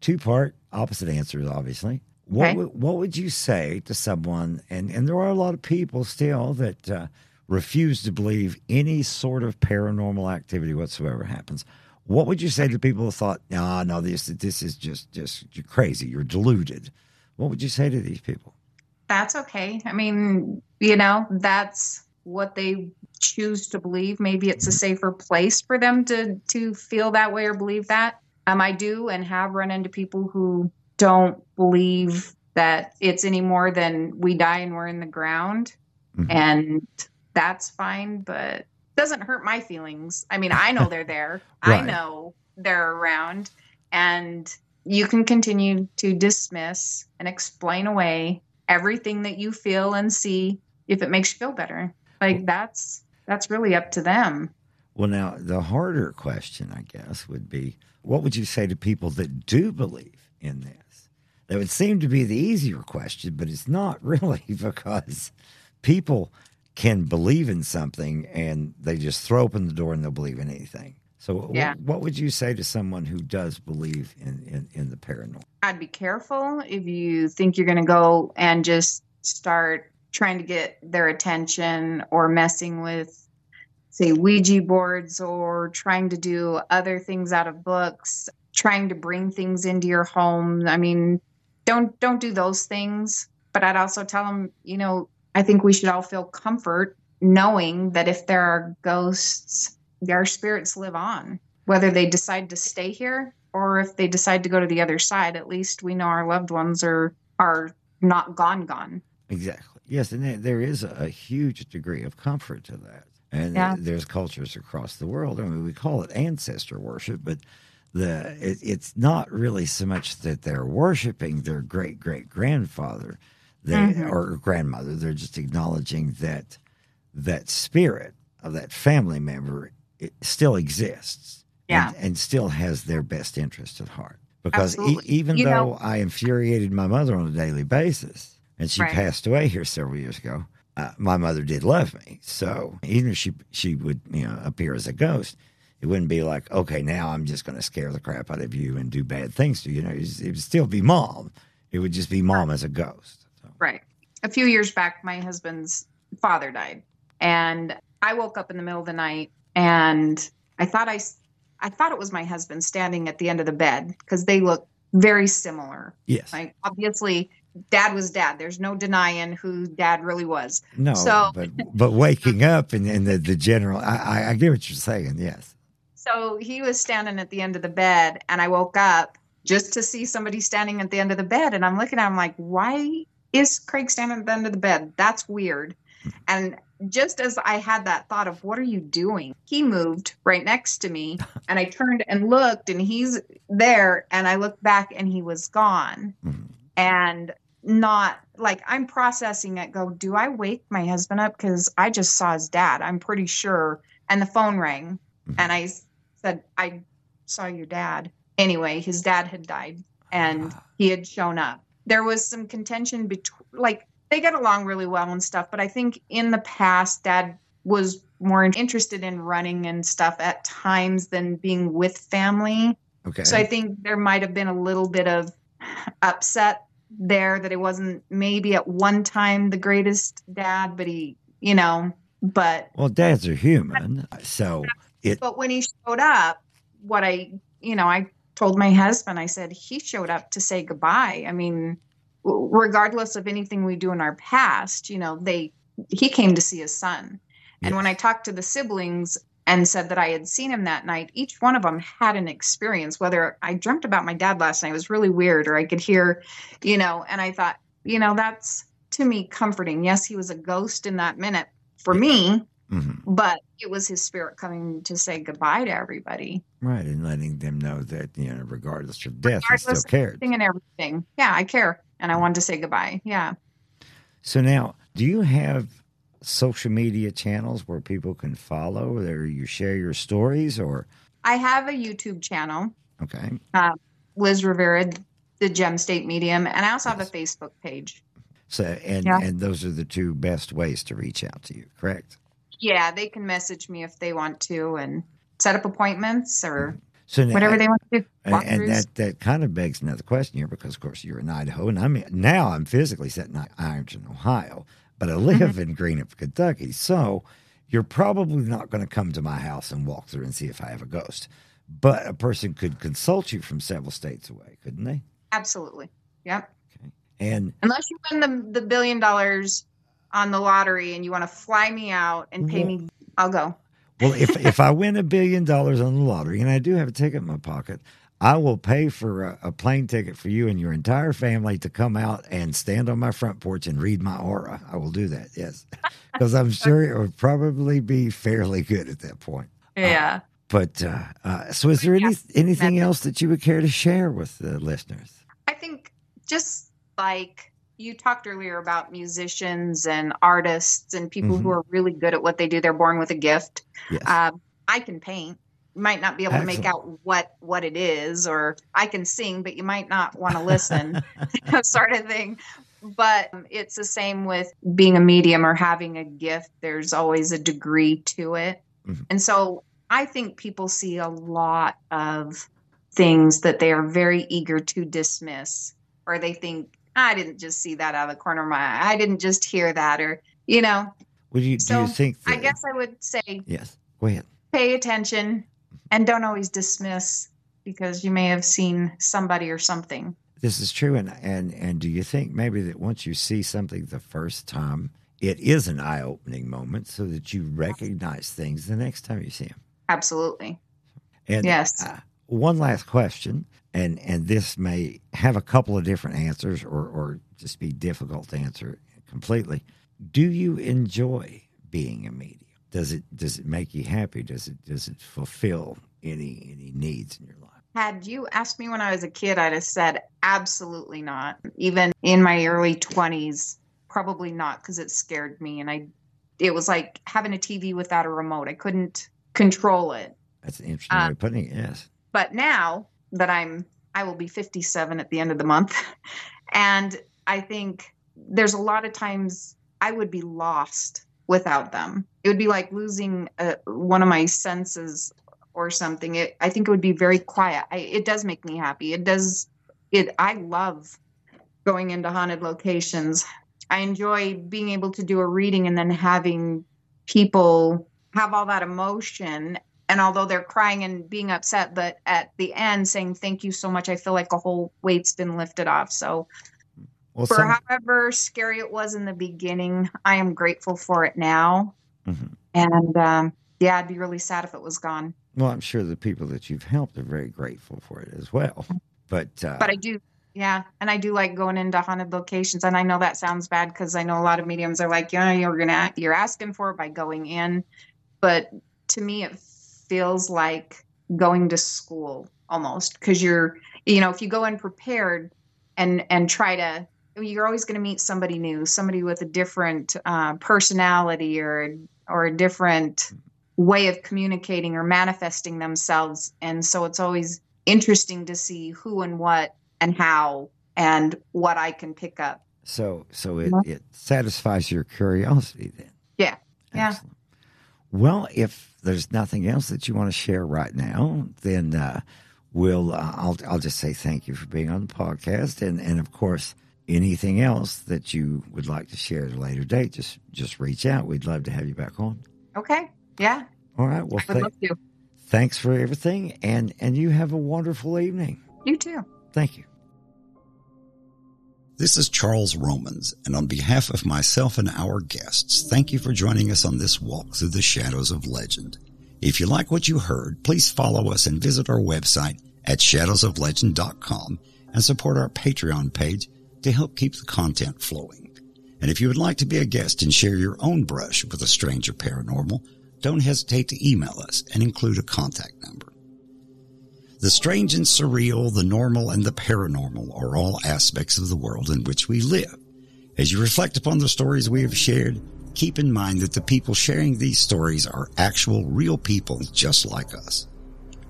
Two-part, opposite answers, obviously. What would you say to someone, and there are a lot of people still that refuse to believe any sort of paranormal activity whatsoever happens. What would you say to people who thought, no, this is just you're crazy, you're deluded? What would you say to these people? That's okay. I mean, you know, that's what they choose to believe. Maybe it's a safer place for them to feel that way or believe that. I do and have run into people who don't believe that it's any more than we die and we're in the ground. Mm-hmm. And that's fine, but it doesn't hurt my feelings. I mean, I know they're there. Right. I know they're around. And you can continue to dismiss and explain away everything that you feel and see if it makes you feel better. Like, that's really up to them. Well, now, the harder question, I guess, would be, what would you say to people that do believe in this? That would seem to be the easier question, but it's not really, because people can believe in something and they just throw open the door and they'll believe in anything. So what would you say to someone who does believe in the paranormal? I'd be careful if you think you're going to go and just start trying to get their attention or messing with, say, Ouija boards or trying to do other things out of books, trying to bring things into your home. I mean, don't do those things. But I'd also tell them, you know, I think we should all feel comfort knowing that if there are ghosts, our spirits live on, whether they decide to stay here or if they decide to go to the other side. At least we know our loved ones are not gone. Exactly. Yes, and there is a huge degree of comfort to that. And there's cultures across the world. I mean, we call it ancestor worship, but it's not really so much that they're worshiping their great-great-grandfather or grandmother. They're just acknowledging that that spirit of that family member, it still exists and still has their best interest at heart. Because even though I infuriated my mother on a daily basis, and she passed away here several years ago, my mother did love me, so even if she would, you know, appear as a ghost, it wouldn't be like, okay, now I'm just going to scare the crap out of you and do bad things to you. You know, it would still be Mom. It would just be Mom as a ghost. So. Right. A few years back, my husband's father died, and I woke up in the middle of the night, and I thought it was my husband standing at the end of the bed because they look very similar. Yes. Like, obviously, Dad was Dad. There's no denying who Dad really was. No, so, but waking up and the general, I get what you're saying, yes. So he was standing at the end of the bed, and I woke up just to see somebody standing at the end of the bed, and I'm looking at him like, why is Craig standing at the end of the bed? That's weird. And just as I had that thought of, what are you doing? He moved right next to me, and I turned and looked, and he's there, and I looked back, and he was gone. Mm-hmm. And not like I'm processing it, go, do I wake my husband up? Because I just saw his dad, I'm pretty sure. And the phone rang, mm-hmm. and I said, I saw your dad. Anyway, his dad had died, and he had shown up. There was some contention between, like, they get along really well and stuff, but I think in the past, Dad was more interested in running and stuff at times than being with family. Okay. So I think there might have been a little bit of upset there that it wasn't maybe at one time the greatest dad, but he, you know, but. Well, dads are human, so it. But when he showed up, what I, you know, I told my husband, I said, he showed up to say goodbye. I mean, regardless of anything we do in our past, you know, he came to see his son. Yes. And when I talked to the siblings and said that I had seen him that night, each one of them had an experience, whether I dreamt about my dad last night, it was really weird, or I could hear, you know, and I thought, you know, that's to me comforting. Yes, he was a ghost in that minute for me, mm-hmm. but it was his spirit coming to say goodbye to everybody. Right. And letting them know that, you know, regardless of death, I still cared. And everything. Yeah, I care. And I wanted to say goodbye. Yeah. So now, do you have social media channels where people can follow, where you share your stories, or? I have a YouTube channel. Okay. Liz Rivera, the Gem State Medium. And I also have a Facebook page. So, and those are the two best ways to reach out to you, correct? Yeah. They can message me if they want to and set up appointments or. Mm-hmm. So now, whatever they want to do. And that kind of begs another question here, because, of course, you're in Idaho, and I'm physically set in Ironton, Ohio, but I live mm-hmm. in Greenup, Kentucky, so you're probably not going to come to my house and walk through and see if I have a ghost. But a person could consult you from several states away, couldn't they? Absolutely. Yep. Okay. And unless you win the $1 billion on the lottery and you want to fly me out and pay me, I'll go. Well, if I win $1 billion on the lottery, and I do have a ticket in my pocket, I will pay for a plane ticket for you and your entire family to come out and stand on my front porch and read my aura. I will do that, yes, because I'm sure it would probably be fairly good at that point. Yeah. So is there anything else that you would care to share with the listeners? I think just like you talked earlier about musicians and artists and people mm-hmm. who are really good at what they do. They're born with a gift. Yes. I can paint. You might not be able to make out what it is, or I can sing, but you might not want to listen sort of thing. But it's the same with being a medium or having a gift. There's always a degree to it. Mm-hmm. And so I think people see a lot of things that they are very eager to dismiss, or they think, I didn't just see that out of the corner of my eye. I didn't just hear that, or, you know. Well, do you think that, I guess I would say, yes, go ahead. Pay attention and don't always dismiss, because you may have seen somebody or something. This is true. And do you think maybe that once you see something the first time, it is an eye-opening moment so that you recognize things the next time you see them? Absolutely. And yes. One last question. And this may have a couple of different answers or just be difficult to answer completely. Do you enjoy being a medium? Does it make you happy? Does it fulfill any needs in your life? Had you asked me when I was a kid, I'd have said absolutely not. Even in my early 20s, probably not, because it scared me. And it was like having a TV without a remote. I couldn't control it. That's an interesting way of putting it, yes. But now that I will be 57 at the end of the month. And I think there's a lot of times I would be lost without them. It would be like losing one of my senses or something. I think it would be very quiet. It does make me happy. I love going into haunted locations. I enjoy being able to do a reading and then having people have all that emotion. And although they're crying and being upset, but at the end saying, thank you so much, I feel like a whole weight's been lifted off. So however scary it was in the beginning, I am grateful for it now. Mm-hmm. And I'd be really sad if it was gone. Well, I'm sure the people that you've helped are very grateful for it as well. But I do Yeah, and I do like going into haunted locations, and I know that sounds bad because I know a lot of mediums are like, yeah, you're asking for it by going in, but to me it feels like going to school almost, because you're, you know, if you go in prepared and try to, you're always going to meet somebody new, somebody with a different personality or a different way of communicating or manifesting themselves, and so it's always interesting to see who and what and how and what I can pick up. So it satisfies your curiosity then. Yeah. Excellent. Yeah. Well, if there's nothing else that you want to share right now, then I'll just say thank you for being on the podcast. And of course, anything else that you would like to share at a later date, just reach out. We'd love to have you back on. Okay. Yeah. All right. Well, I would love to. Thanks for everything. And you have a wonderful evening. You too. Thank you. This is Charles Romans, and on behalf of myself and our guests, thank you for joining us on this walk through the Shadows of Legend. If you like what you heard, please follow us and visit our website at shadowsoflegend.com and support our Patreon page to help keep the content flowing. And if you would like to be a guest and share your own brush with a strange or paranormal, don't hesitate to email us and include a contact number. The strange and surreal, the normal and the paranormal are all aspects of the world in which we live. As you reflect upon the stories we have shared, keep in mind that the people sharing these stories are actual, real people just like us.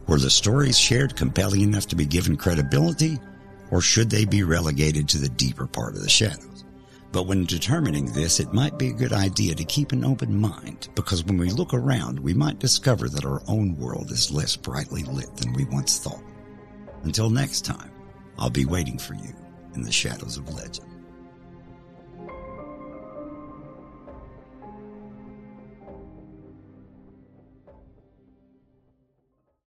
Were the stories shared compelling enough to be given credibility, or should they be relegated to the deeper part of the shadows? But when determining this, it might be a good idea to keep an open mind, because when we look around, we might discover that our own world is less brightly lit than we once thought. Until next time, I'll be waiting for you in the Shadows of Legend.